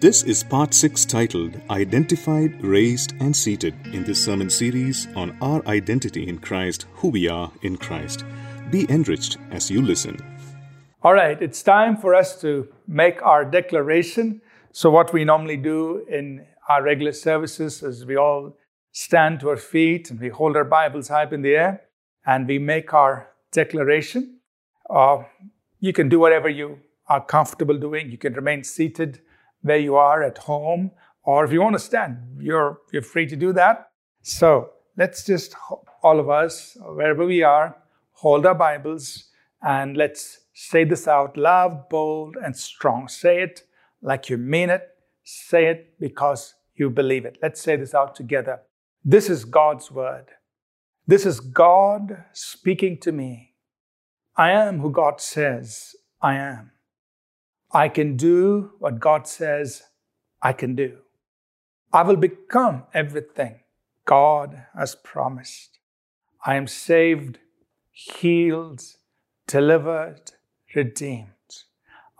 This is Part 6 titled Identified, Raised and Seated in this sermon series on our identity in Christ, who we are in Christ. Be enriched as you listen. All right, it's time for us to make our declaration. So what we normally do in our regular services is we all stand to our feet and we hold our Bibles high up in the air and we make our declaration. You can do whatever you are comfortable doing. You can remain seated where you are at home, or if you want to stand, you're free to do that. So let's just, all of us, wherever we are, hold our Bibles and let's say this out loud, bold and strong. Say it like you mean it. Say it because you believe it. Let's say this out together. This is God's word. This is God speaking to me. I am who God says I am. I can do what God says I can do. I will become everything God has promised. I am saved, healed, delivered, redeemed.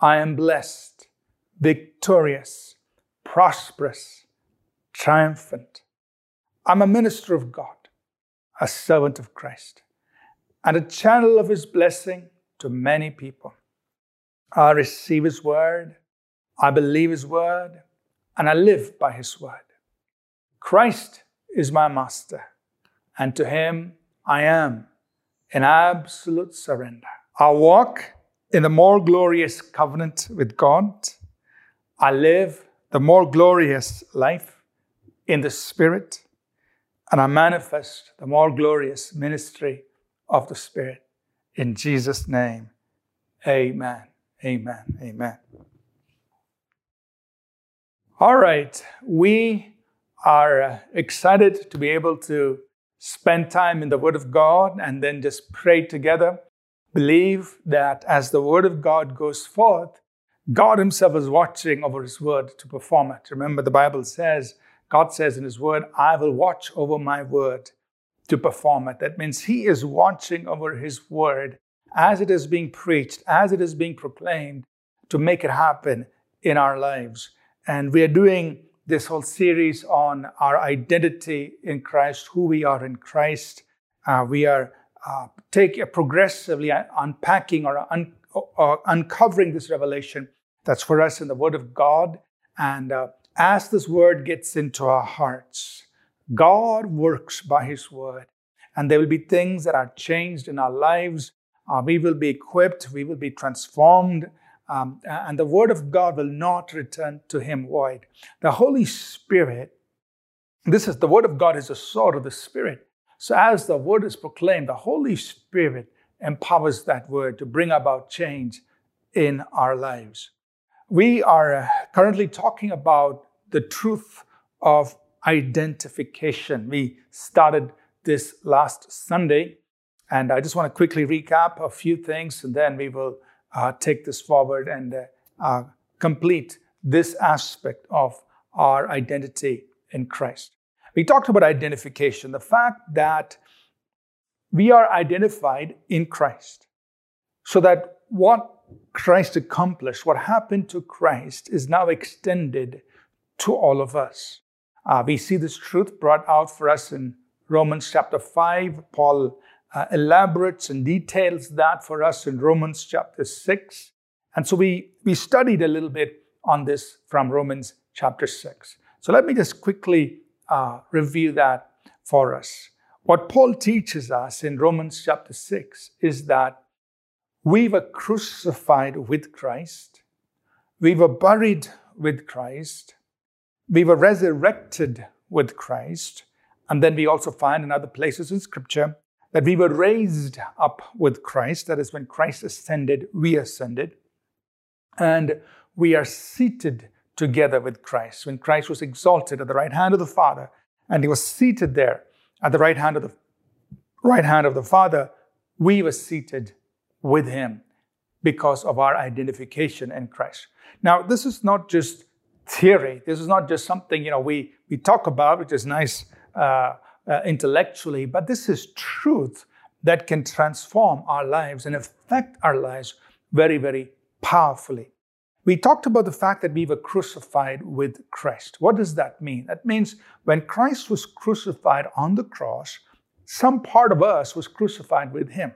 I am blessed, victorious, prosperous, triumphant. I'm a minister of God, a servant of Christ, and a channel of His blessing to many people. I receive His word, I believe His word, and I live by His word. Christ is my master, and to Him I am in absolute surrender. I walk in the more glorious covenant with God. I live the more glorious life in the Spirit, and I manifest the more glorious ministry of the Spirit. In Jesus' name, amen. Amen. Amen. All right. We are excited to be able to spend time in the Word of God and then just pray together. Believe that as the Word of God goes forth, God Himself is watching over His Word to perform it. Remember, the Bible says, God says in His Word, I will watch over my Word to perform it. That means He is watching over His Word as it is being preached, as it is being proclaimed, to make it happen in our lives. And we are doing this whole series on our identity in Christ, who we are in Christ. We are progressively unpacking or uncovering this revelation that's for us in the Word of God. And as this Word gets into our hearts, God works by His Word. And there will be things that are changed in our lives. We will be equipped, we will be transformed, and the Word of God will not return to Him void. The Holy Spirit, the Word of God is the sword of the Spirit. So as the Word is proclaimed, the Holy Spirit empowers that Word to bring about change in our lives. We are currently talking about the truth of identification. We started this last Sunday. And I just want to quickly recap a few things, and then we will take this forward and complete this aspect of our identity in Christ. We talked about identification, the fact that we are identified in Christ, so that what Christ accomplished, what happened to Christ, is now extended to all of us. We see this truth brought out for us in Romans chapter 5. Paul elaborates and details that for us in Romans chapter 6. And so we studied a little bit on this from Romans chapter 6. So let me just quickly review that for us. What Paul teaches us in Romans chapter 6 is that we were crucified with Christ. We were buried with Christ. We were resurrected with Christ. And then we also find in other places in Scripture that we were raised up with Christ. That is, when Christ ascended, we ascended. And we are seated together with Christ. When Christ was exalted at the right hand of the Father, and He was seated there at the right hand of the Father, we were seated with Him because of our identification in Christ. Now, this is not just theory. This is not just something, we talk about, which is nice intellectually, but this is truth that can transform our lives and affect our lives very, very powerfully. We talked about the fact that we were crucified with Christ. What does that mean? That means when Christ was crucified on the cross, some part of us was crucified with him.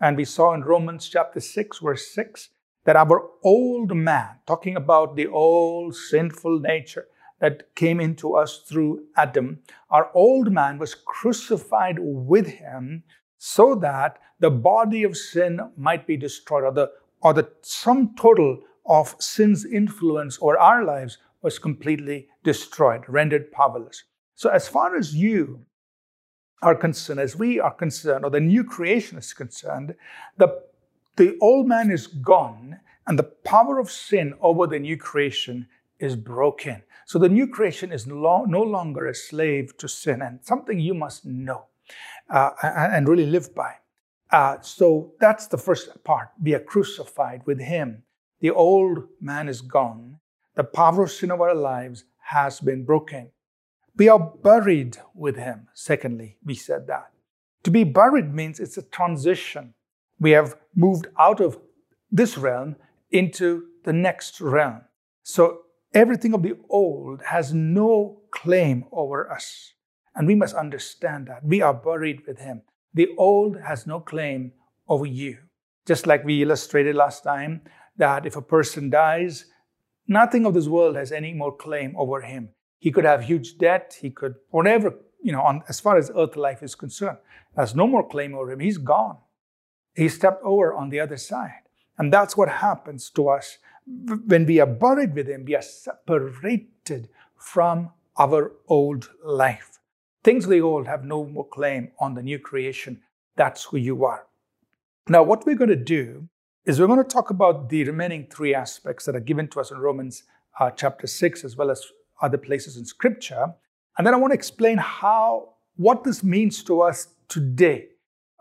And we saw in Romans chapter 6, verse 6, that our old man, talking about the old sinful nature that came into us through Adam, our old man was crucified with him so that the body of sin might be destroyed, or the sum total of sin's influence over our lives was completely destroyed, rendered powerless. So as far as you are concerned, as we are concerned, or the new creation is concerned, the old man is gone and the power of sin over the new creation is broken. So the new creation is no longer a slave to sin, and something you must know and really live by. So that's the first part. We are crucified with him. The old man is gone. The power of sin of our lives has been broken. We are buried with him. Secondly, we said that. To be buried means it's a transition. We have moved out of this realm into the next realm. So everything of the old has no claim over us. And we must understand that. We are buried with him. The old has no claim over you. Just like we illustrated last time, that if a person dies, nothing of this world has any more claim over him. He could have huge debt, he could, whatever, as far as earth life is concerned, there's no more claim over him. He's gone. He stepped over on the other side. And that's what happens to us. When we are buried with him, we are separated from our old life. Things of the old have no more claim on the new creation. That's who you are. Now, what we're going to do is we're going to talk about the remaining three aspects that are given to us in Romans chapter 6, as well as other places in Scripture. And then I want to explain what this means to us today.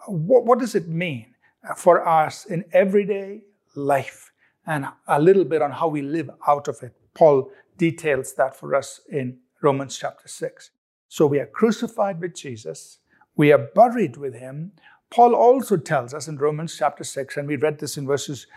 What does it mean for us in everyday life? And a little bit on how we live out of it. Paul details that for us in Romans chapter 6. So we are crucified with Jesus. We are buried with him. Paul also tells us in Romans chapter 6, and we read this in verses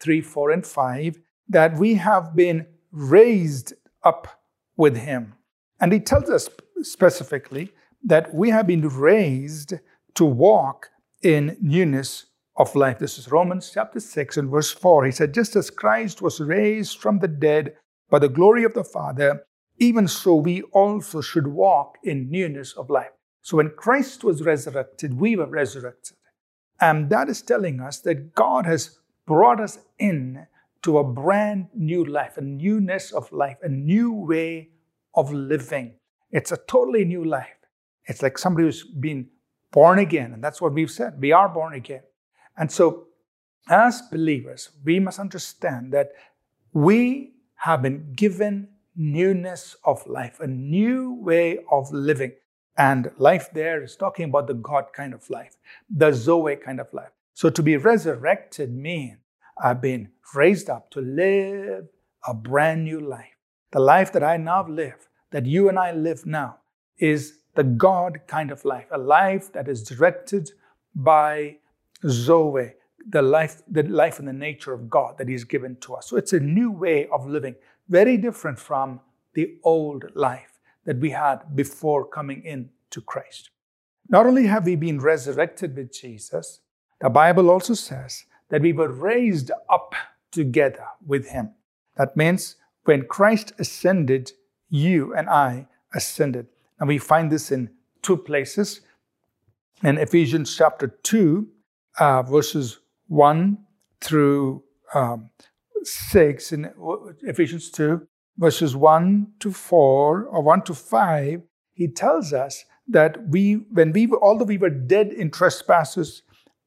3, 4, and 5, that we have been raised up with him. And he tells us specifically that we have been raised to walk in newness of life. This is Romans chapter 6 and verse 4. He said, just as Christ was raised from the dead by the glory of the Father, even so we also should walk in newness of life. So when Christ was resurrected, we were resurrected. And that is telling us that God has brought us in to a brand new life, a newness of life, a new way of living. It's a totally new life. It's like somebody who's been born again. And that's what we've said. We are born again. And so as believers, we must understand that we have been given newness of life, a new way of living. And life there is talking about the God kind of life, the Zoe kind of life. So to be resurrected means I've been raised up to live a brand new life. The life that I now live, that you and I live now, is the God kind of life, a life that is directed by Zoe, the life and the nature of God that he's given to us. So it's a new way of living, very different from the old life that we had before coming in to Christ. Not only have we been resurrected with Jesus, the Bible also says that we were raised up together with him. That means when Christ ascended, you and I ascended. And we find this in two places. In Ephesians chapter 2, verses 1 through 6, in Ephesians 2, verses 1 to 4 or 1 to 5, he tells us that although we were dead in trespasses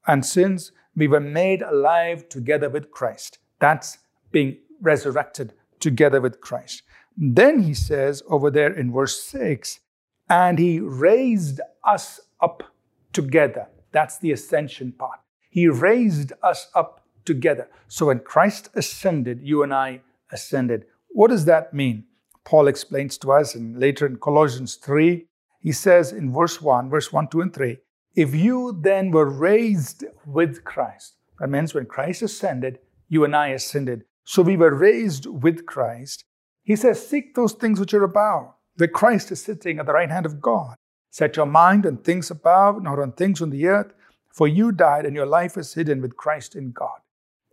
and sins, we were made alive together with Christ. That's being resurrected together with Christ. Then he says over there in verse 6, and he raised us up together. That's the ascension part. He raised us up together. So when Christ ascended, you and I ascended. What does that mean? Paul explains to us later in Colossians 3, he says in verse 1, 2, and 3, if you then were raised with Christ, that means when Christ ascended, you and I ascended. So we were raised with Christ. He says, seek those things which are above, where Christ is sitting at the right hand of God. Set your mind on things above, not on things on the earth, for you died and your life is hidden with Christ in God.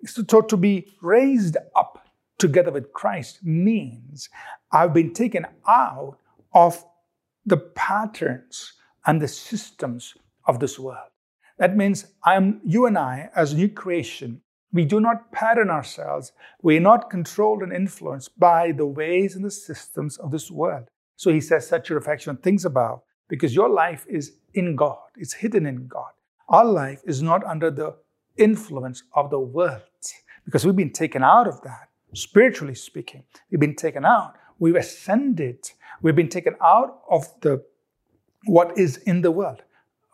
So to be raised up together with Christ means I've been taken out of the patterns and the systems of this world. That means you and I, as new creation, we do not pattern ourselves. We are not controlled and influenced by the ways and the systems of this world. So he says, set your affection on things above, because your life is in God. It's hidden in God. Our life is not under the influence of the world, because we've been taken out of that, spiritually speaking. We've been taken out. We've ascended. We've been taken out of what is in the world.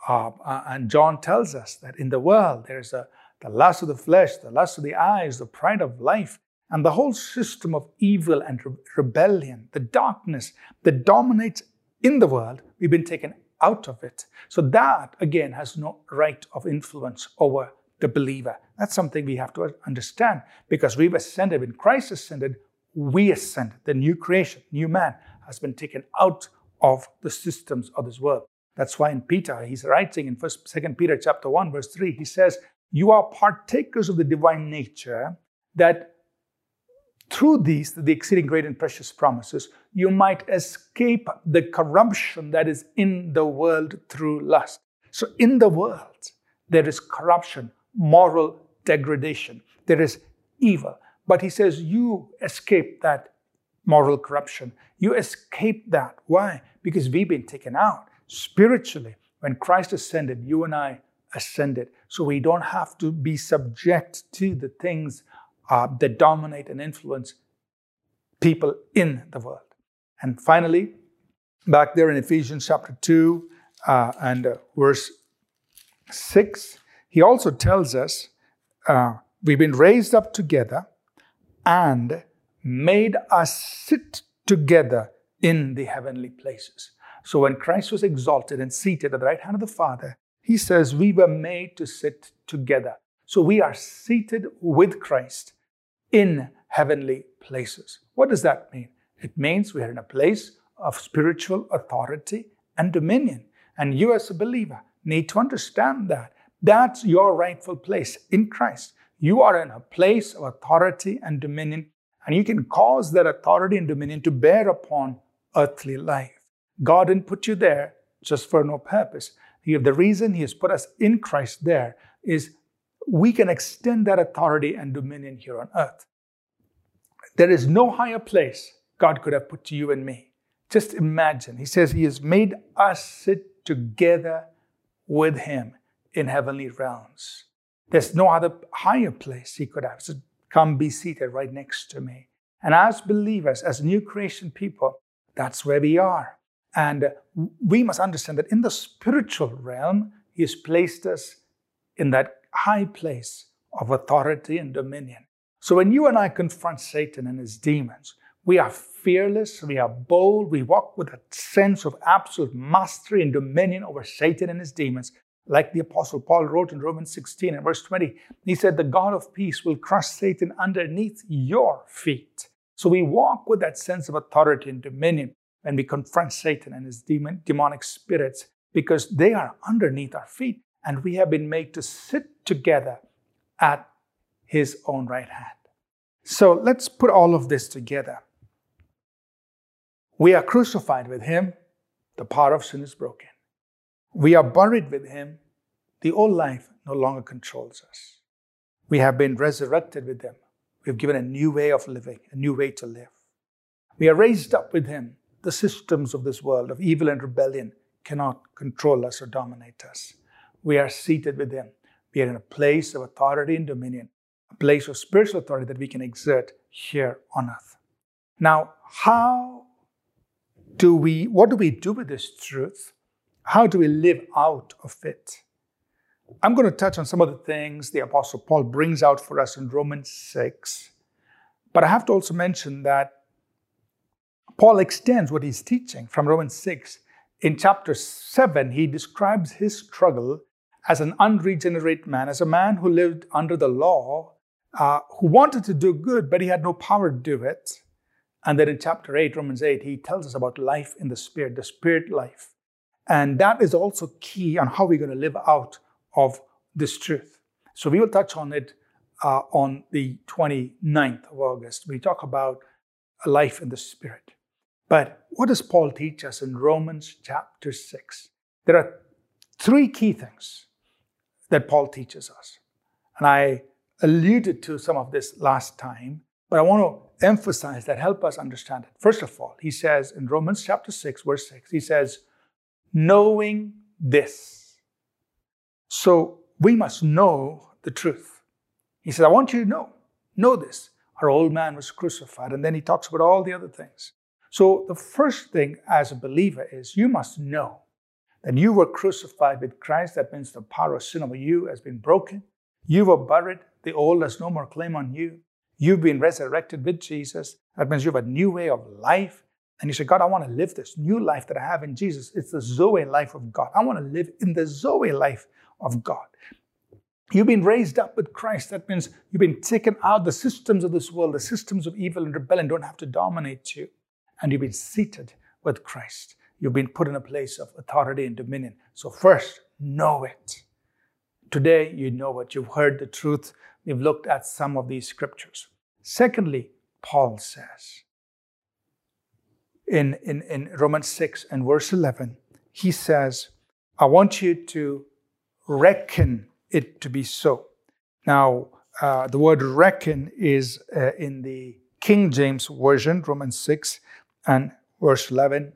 And John tells us that in the world, there is the lust of the flesh, the lust of the eyes, the pride of life, and the whole system of evil and rebellion, the darkness that dominates in the world. We've been taken out of it. So that, again, has no right of influence over the believer. That's something we have to understand, because we've ascended. When Christ ascended, we ascended. The new creation, new man, has been taken out of the systems of this world. That's why in Peter, he's writing in 2 Peter chapter 1, verse 3, he says, you are partakers of the divine nature, that through these, the exceeding great and precious promises, you might escape the corruption that is in the world through lust. So in the world, there is corruption, moral degradation. There is evil. But he says, you escape that moral corruption. You escape that. Why? Because we've been taken out. Spiritually, when Christ ascended, you and I ascended. So we don't have to be subject to the things that dominate and influence people in the world. And finally, back there in Ephesians chapter 2 and verse 6, he also tells us, we've been raised up together and made us sit together in the heavenly places. So when Christ was exalted and seated at the right hand of the Father, he says we were made to sit together. So we are seated with Christ in heavenly places. What does that mean? It means we are in a place of spiritual authority and dominion. And you as a believer need to understand that. That's your rightful place in Christ. You are in a place of authority and dominion, and you can cause that authority and dominion to bear upon earthly life. God didn't put you there just for no purpose. The reason He has put us in Christ there is we can extend that authority and dominion here on earth. There is no higher place God could have put you and me. Just imagine. He says He has made us sit together with Him in heavenly realms. There's no other higher place He could have. So come be seated right next to me. And as believers, as new creation people, that's where we are. And we must understand that in the spiritual realm, He has placed us in that high place of authority and dominion. So when you and I confront Satan and his demons, we are fearless, we are bold, we walk with a sense of absolute mastery and dominion over Satan and his demons. Like the Apostle Paul wrote in Romans 16 and verse 20, he said, the God of peace will crush Satan underneath your feet. So we walk with that sense of authority and dominion when we confront Satan and his demonic spirits, because they are underneath our feet, and we have been made to sit together at His own right hand. So let's put all of this together. We are crucified with Him. The power of sin is broken. We are buried with Him. The old life no longer controls us. We have been resurrected with Him. We've given a new way of living, a new way to live. We are raised up with Him. The systems of this world of evil and rebellion cannot control us or dominate us. We are seated with Him. We are in a place of authority and dominion, a place of spiritual authority that we can exert here on earth. Now, what do we do with this truth? How do we live out of it? I'm going to touch on some of the things the Apostle Paul brings out for us in Romans 6, but I have to also mention that Paul extends what he's teaching from Romans 6. In chapter 7, he describes his struggle as an unregenerate man, as a man who lived under the law, who wanted to do good, but he had no power to do it. And then in chapter 8, Romans 8, he tells us about life in the spirit life. And that is also key on how we're going to live out of this truth. So we will touch on it on the 29th of August. We talk about a life in the spirit. But what does Paul teach us in Romans chapter 6? There are three key things that Paul teaches us. And I alluded to some of this last time, but I want to emphasize that, help us understand it. First of all, he says in Romans chapter 6, verse 6, he says, knowing this. So we must know the truth. He says, I want you to know this. Our old man was crucified. And then he talks about all the other things. So the first thing as a believer is you must know that you were crucified with Christ. That means the power of sin over you has been broken. You were buried. The old has no more claim on you. You've been resurrected with Jesus. That means you have a new way of life. And you say, God, I want to live this new life that I have in Jesus. It's the Zoe life of God. I want to live in the Zoe life of God. You've been raised up with Christ. That means you've been taken out of the systems of this world. The systems of evil and rebellion don't have to dominate you. And you've been seated with Christ. You've been put in a place of authority and dominion. So first, know it. Today, you know it. You've heard the truth. We've looked at some of these scriptures. Secondly, Paul says in Romans 6 and verse 11, he says, I want you to reckon it to be so. Now, the word reckon is in the King James Version, Romans 6 and verse 11,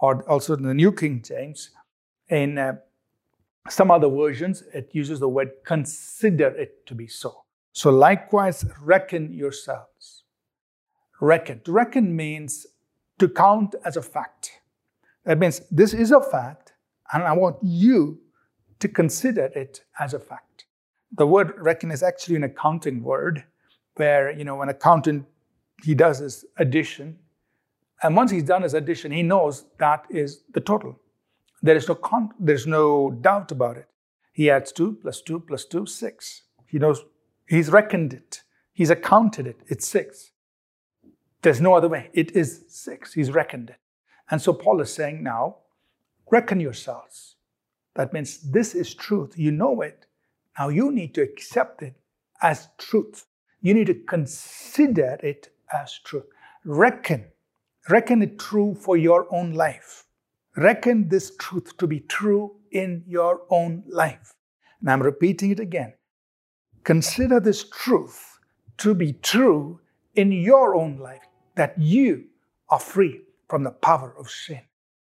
or also in the New King James. In some other versions, it uses the word consider it to be so. So likewise, reckon yourselves. Reckon. To reckon means to count as a fact. That means this is a fact, and I want you to consider it as a fact. The word reckon is actually an accounting word, where, you know, an accountant, he does his addition. And once he's done his addition, he knows that is the total. There is no doubt about it. He adds 2 + 2 + 2, 6. He knows, he's reckoned it. He's accounted it. It's 6. There's no other way. It is 6. He's reckoned it. And so Paul is saying now, reckon yourselves. That means this is truth. You know it. Now you need to accept it as truth. You need to consider it as truth. Reckon. Reckon it true for your own life. Reckon this truth to be true in your own life. And I'm repeating it again. Consider this truth to be true in your own life, that you are free from the power of sin,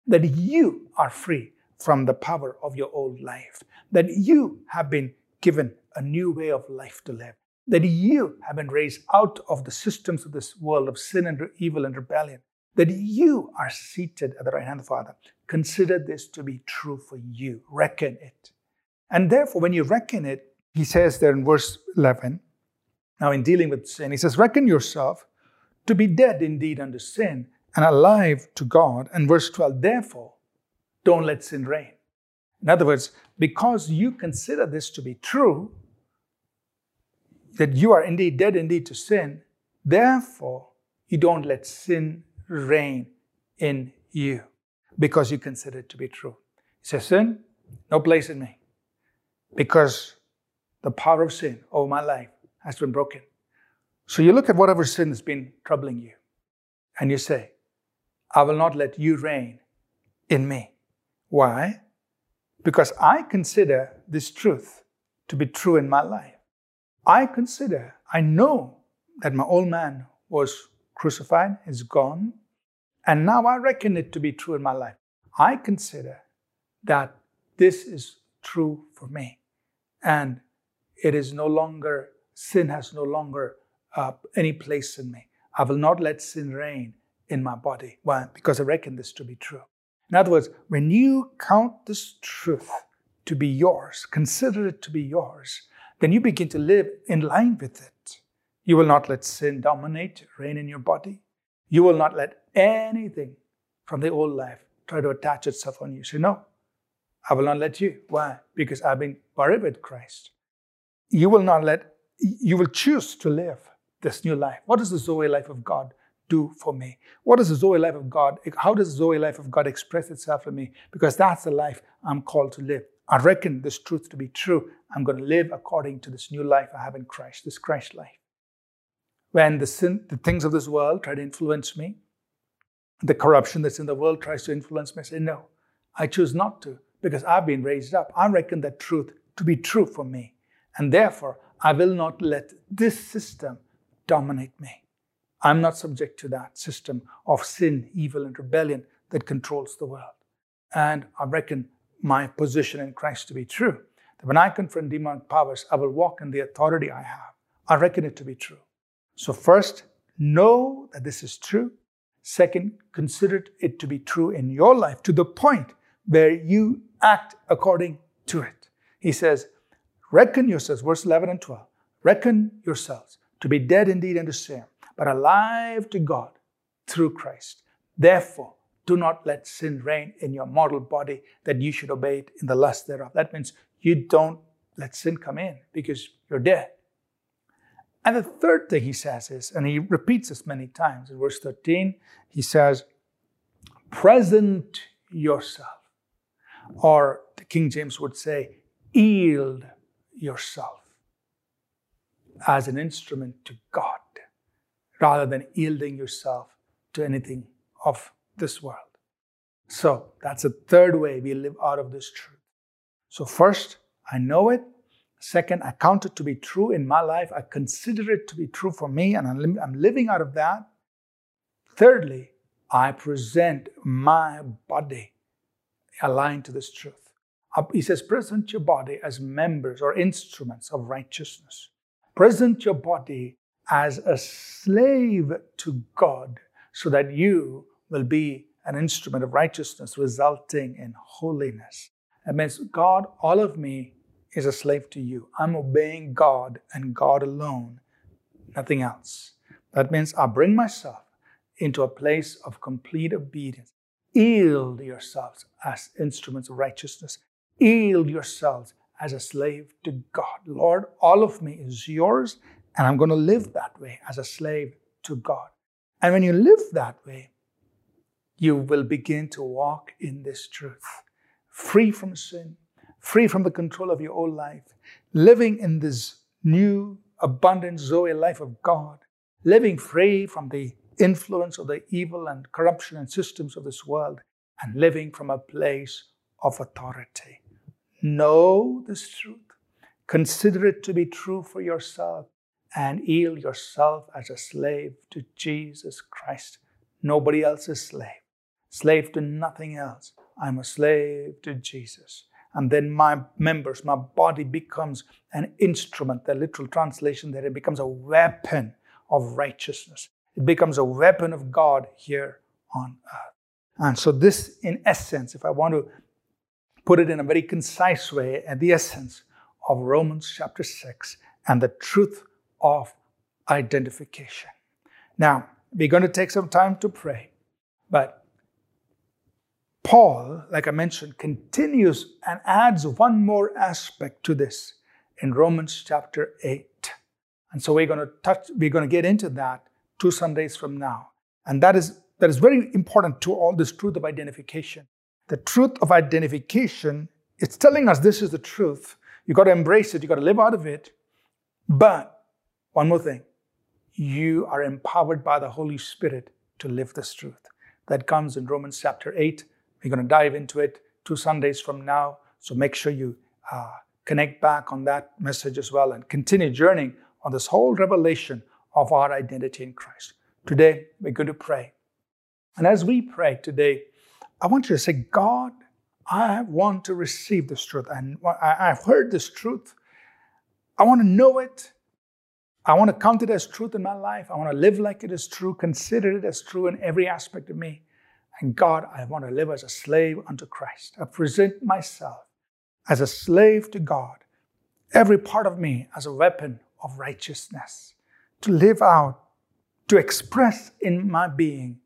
that you are free from the power of your old life, that you have been given a new way of life to live, that you have been raised out of the systems of this world of sin and evil and rebellion, that you are seated at the right hand of the Father. Consider this to be true for you. Reckon it. And therefore, when you reckon it, he says there in verse 11, now in dealing with sin, he says, reckon yourself to be dead indeed unto sin and alive to God. And verse 12, therefore, don't let sin reign. In other words, because you consider this to be true, that you are indeed dead indeed to sin, therefore you don't let sin reign in you, because you consider it to be true. He says, sin, no place in me, because the power of sin over my life has been broken. So you look at whatever sin has been troubling you, and you say, I will not let you reign in me. Why? Because I consider this truth to be true in my life. I know that my old man was crucified, is gone, and now I reckon it to be true in my life. I consider that this is true for me, and it is no longer, sin has no longer any place in me. I will not let sin reign in my body. Why? Because I reckon this to be true. In other words, when you count this truth to be yours, consider it to be yours, then you begin to live in line with it. You will not let sin dominate, reign in your body. You will not let anything from the old life try to attach itself on you. Say, no, I will not let you. Why? Because I've been buried with Christ. You will not let you will choose to live this new life. What does the Zoe life of God do for me? What does the Zoe life of God, how does the Zoe life of God express itself for me? Because that's the life I'm called to live. I reckon this truth to be true. I'm going to live according to this new life I have in Christ, this Christ life. When the things of this world try to influence me, the corruption that's in the world tries to influence me, I say, no, I choose not to, because I've been raised up. I reckon that truth to be true for me. And therefore, I will not let this system dominate me. I'm not subject to that system of sin, evil, and rebellion that controls the world. And I reckon my position in Christ to be true. That when I confront demonic powers, I will walk in the authority I have. I reckon it to be true. So first, know that this is true. Second, consider it to be true in your life to the point where you act according to it. He says, reckon yourselves, verse 11 and 12, reckon yourselves to be dead indeed unto sin, but alive to God through Christ. Therefore, do not let sin reign in your mortal body, that you should obey it in the lust thereof. That means you don't let sin come in because you're dead. And the third thing he says is, and he repeats this many times in verse 13, he says, present yourself. Or the King James would say, yield yourself as an instrument to God, rather than yielding yourself to anything of this world. So that's a third way we live out of this truth. So first, I know it. Second, I count it to be true in my life. I consider it to be true for me, and I'm living out of that. Thirdly, I present my body aligned to this truth. He says, present your body as members or instruments of righteousness. Present your body as a slave to God, so that you will be an instrument of righteousness resulting in holiness. That means, God, all of me is a slave to you. I'm obeying God and God alone, nothing else. That means I bring myself into a place of complete obedience. Yield yourselves as instruments of righteousness. Yield yourselves as a slave to God. Lord, all of me is yours, and I'm going to live that way as a slave to God. And when you live that way, you will begin to walk in this truth, free from sin, free from the control of your old life, living in this new, abundant Zoe life of God, living free from the influence of the evil and corruption and systems of this world, and living from a place of authority. Know this truth. Consider it to be true for yourself, and yield yourself as a slave to Jesus Christ. Nobody else is slave. Slave to nothing else. I'm a slave to Jesus. And then my members, my body becomes an instrument. The literal translation there, it becomes a weapon of righteousness. It becomes a weapon of God here on earth. And so this, in essence, if I want to put it in a very concise way, at the essence of Romans chapter 6 and the truth of identification. Now, we're going to take some time to pray, but Paul, like I mentioned, continues and adds one more aspect to this in Romans chapter 8. And so we're going to get into that 2 Sundays from now. And that is very important to all this truth of identification. The truth of identification, it's telling us this is the truth. You've got to embrace it. You've got to live out of it. But one more thing, you are empowered by the Holy Spirit to live this truth. That comes in Romans chapter 8. We're going to dive into it 2 Sundays from now. So make sure you connect back on that message as well and continue journeying on this whole revelation of our identity in Christ. Today, we're going to pray. And as we pray today, I want you to say, God, I want to receive this truth. And I've heard this truth. I want to know it. I want to count it as truth in my life. I want to live like it is true, consider it as true in every aspect of me. And God, I want to live as a slave unto Christ. I present myself as a slave to God, every part of me as a weapon of righteousness, to live out, to express in my being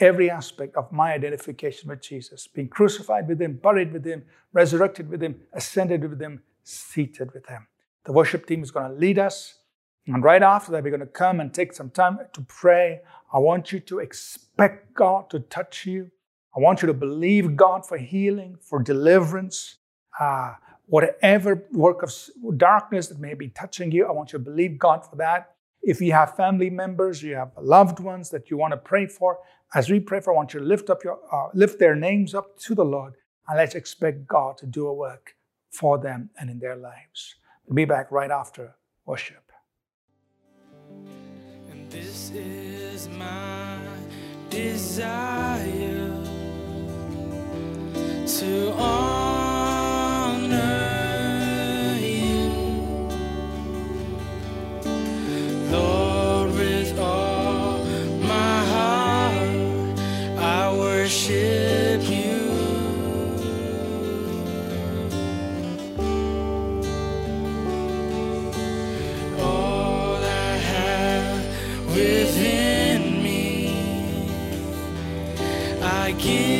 every aspect of my identification with Jesus, being crucified with Him, buried with Him, resurrected with Him, ascended with Him, seated with Him. The worship team is going to lead us. And right after that, we're going to come and take some time to pray. I want you to expect God to touch you. I want you to believe God for healing, for deliverance. Whatever work of darkness that may be touching you, I want you to believe God for that. If you have family members, you have loved ones that you want to pray for, as we pray for, I want you to lift their names up to the Lord, and let's expect God to do a work for them and in their lives. We'll be back right after worship. And this is my desire, to honor you, Lord, with all my heart, I worship you. All I have within me, I give.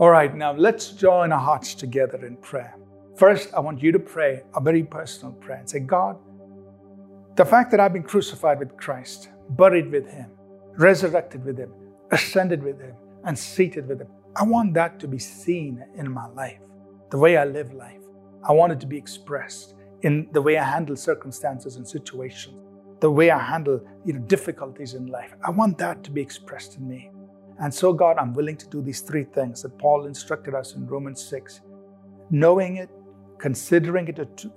All right, now let's join our hearts together in prayer. First, I want you to pray a very personal prayer and say, God, the fact that I've been crucified with Christ, buried with him, resurrected with him, ascended with him, and seated with him, I want that to be seen in my life, the way I live life. I want it to be expressed in the way I handle circumstances and situations, the way I handle difficulties in life. I want that to be expressed in me. And so, God, I'm willing to do these three things that Paul instructed us in Romans 6. Knowing it, considering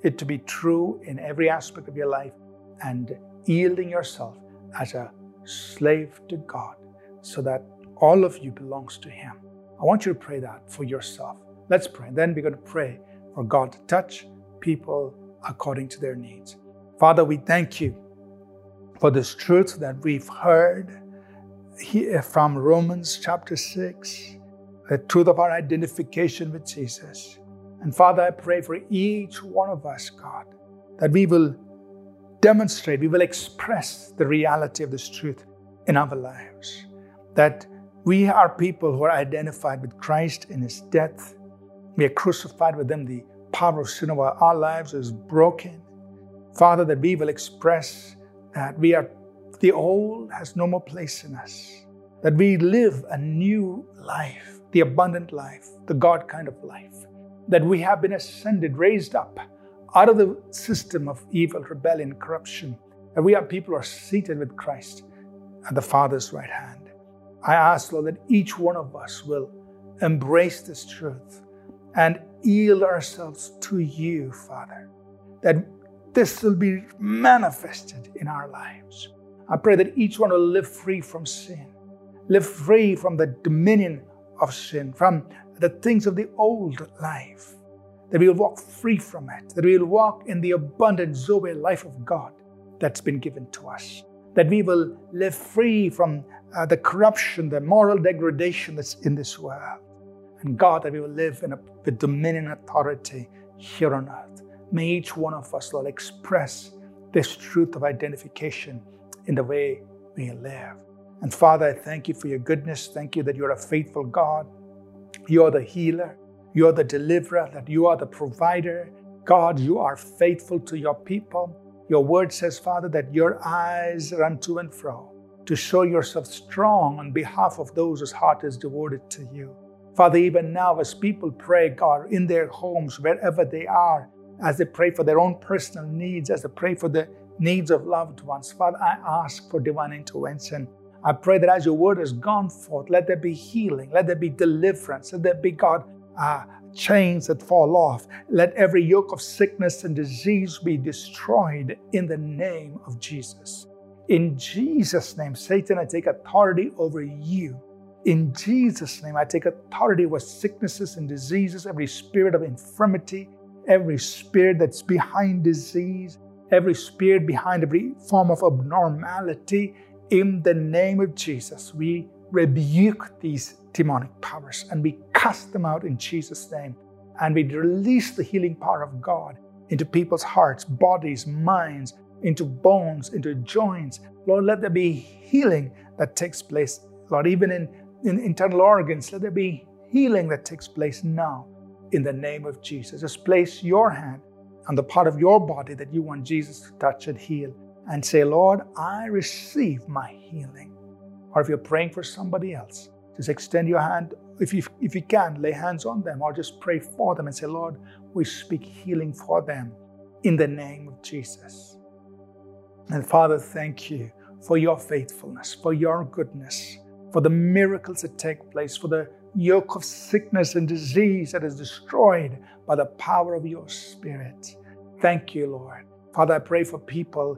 it to be true in every aspect of your life, and yielding yourself as a slave to God so that all of you belongs to him. I want you to pray that for yourself. Let's pray. Then we're going to pray for God to touch people according to their needs. Father, we thank you for this truth that we've heard here from Romans chapter 6, the truth of our identification with Jesus. And Father, I pray for each one of us, God, that we will demonstrate, we will express the reality of this truth in our lives, that we are people who are identified with Christ in his death. We are crucified with him. The power of sin over our lives is broken. Father, that we will express that we are the old has no more place in us, that we live a new life, the abundant life, the God kind of life, that we have been ascended, raised up out of the system of evil, rebellion, corruption, that we are people who are seated with Christ at the Father's right hand. I ask, Lord, that each one of us will embrace this truth and yield ourselves to you, Father, that this will be manifested in our lives. I pray that each one will live free from sin, live free from the dominion of sin, from the things of the old life, that we will walk free from it, that we will walk in the abundant Zoe life of God that's been given to us, that we will live free from the corruption, the moral degradation that's in this world. And God, that we will live in with dominion and authority here on earth. May each one of us, Lord, express this truth of identification in the way we live. And Father, I thank you for your goodness. Thank you that you're a faithful God. You're the healer. You're the deliverer, that you are the provider. God, you are faithful to your people. Your word says, Father, that your eyes run to and fro to show yourself strong on behalf of those whose heart is devoted to you. Father, even now as people pray, God, in their homes, wherever they are, as they pray for their own personal needs, as they pray for the needs of loved ones, Father, I ask for divine intervention. I pray that as your word has gone forth, let there be healing, let there be deliverance, let there be, God, chains that fall off. Let every yoke of sickness and disease be destroyed in the name of Jesus. In Jesus' name, Satan, I take authority over you. In Jesus' name, I take authority over sicknesses and diseases, every spirit of infirmity, every spirit that's behind disease, every spirit behind every form of abnormality. In the name of Jesus, we rebuke these demonic powers and we cast them out in Jesus' name. And we release the healing power of God into people's hearts, bodies, minds, into bones, into joints. Lord, let there be healing that takes place. Lord, even in internal organs, let there be healing that takes place now in the name of Jesus. Just place your hand on the part of your body that you want Jesus to touch and heal and say, Lord, I receive my healing. Or if you're praying for somebody else, just extend your hand. If you can, lay hands on them or just pray for them and say, Lord, we speak healing for them in the name of Jesus. And Father, thank you for your faithfulness, for your goodness, for the miracles that take place, for the yoke of sickness and disease that is destroyed by the power of your Spirit. Thank you, Lord. Father, I pray for people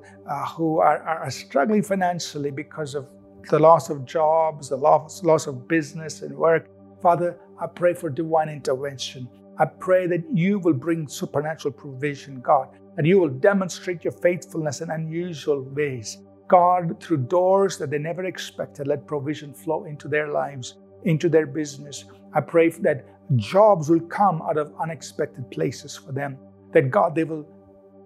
who are struggling financially because of the loss of jobs, the loss of business and work. Father, I pray for divine intervention. I pray that you will bring supernatural provision, God, and you will demonstrate your faithfulness in unusual ways. God, through doors that they never expected, let provision flow into their lives, into their business. I pray that jobs will come out of unexpected places for them, that God, they will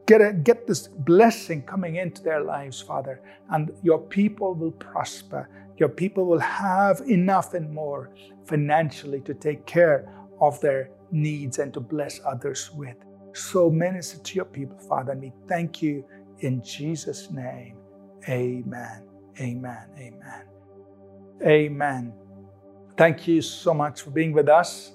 get this blessing coming into their lives, Father, and your people will prosper. Your people will have enough and more financially to take care of their needs and to bless others with. So minister to your people, Father, and we thank you in Jesus' name. Amen. Amen. Amen. Amen. Thank you so much for being with us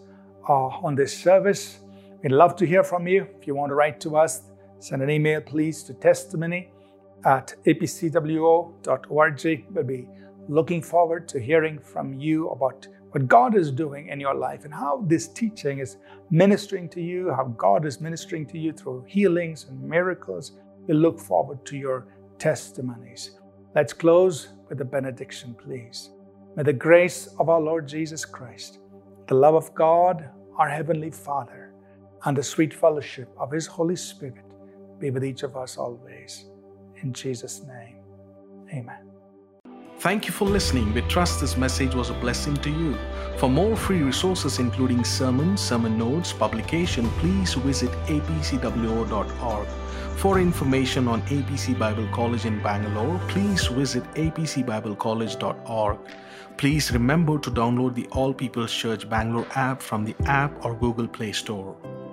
on this service. We'd love to hear from you. If you want to write to us, send an email, please, to testimony@apcwo.org. We'll be looking forward to hearing from you about what God is doing in your life and how this teaching is ministering to you, how God is ministering to you through healings and miracles. We look forward to your testimonies. Let's close with a benediction, please. May the grace of our Lord Jesus Christ, the love of God, our Heavenly Father, and the sweet fellowship of His Holy Spirit be with each of us always. In Jesus' name, amen. Thank you for listening. We trust this message was a blessing to you. For more free resources including sermons, sermon notes, publication, please visit apcwo.org. For information on APC Bible College in Bangalore, please visit apcbiblecollege.org. Please remember to download the All People's Church Bangalore app from the App or Google Play Store.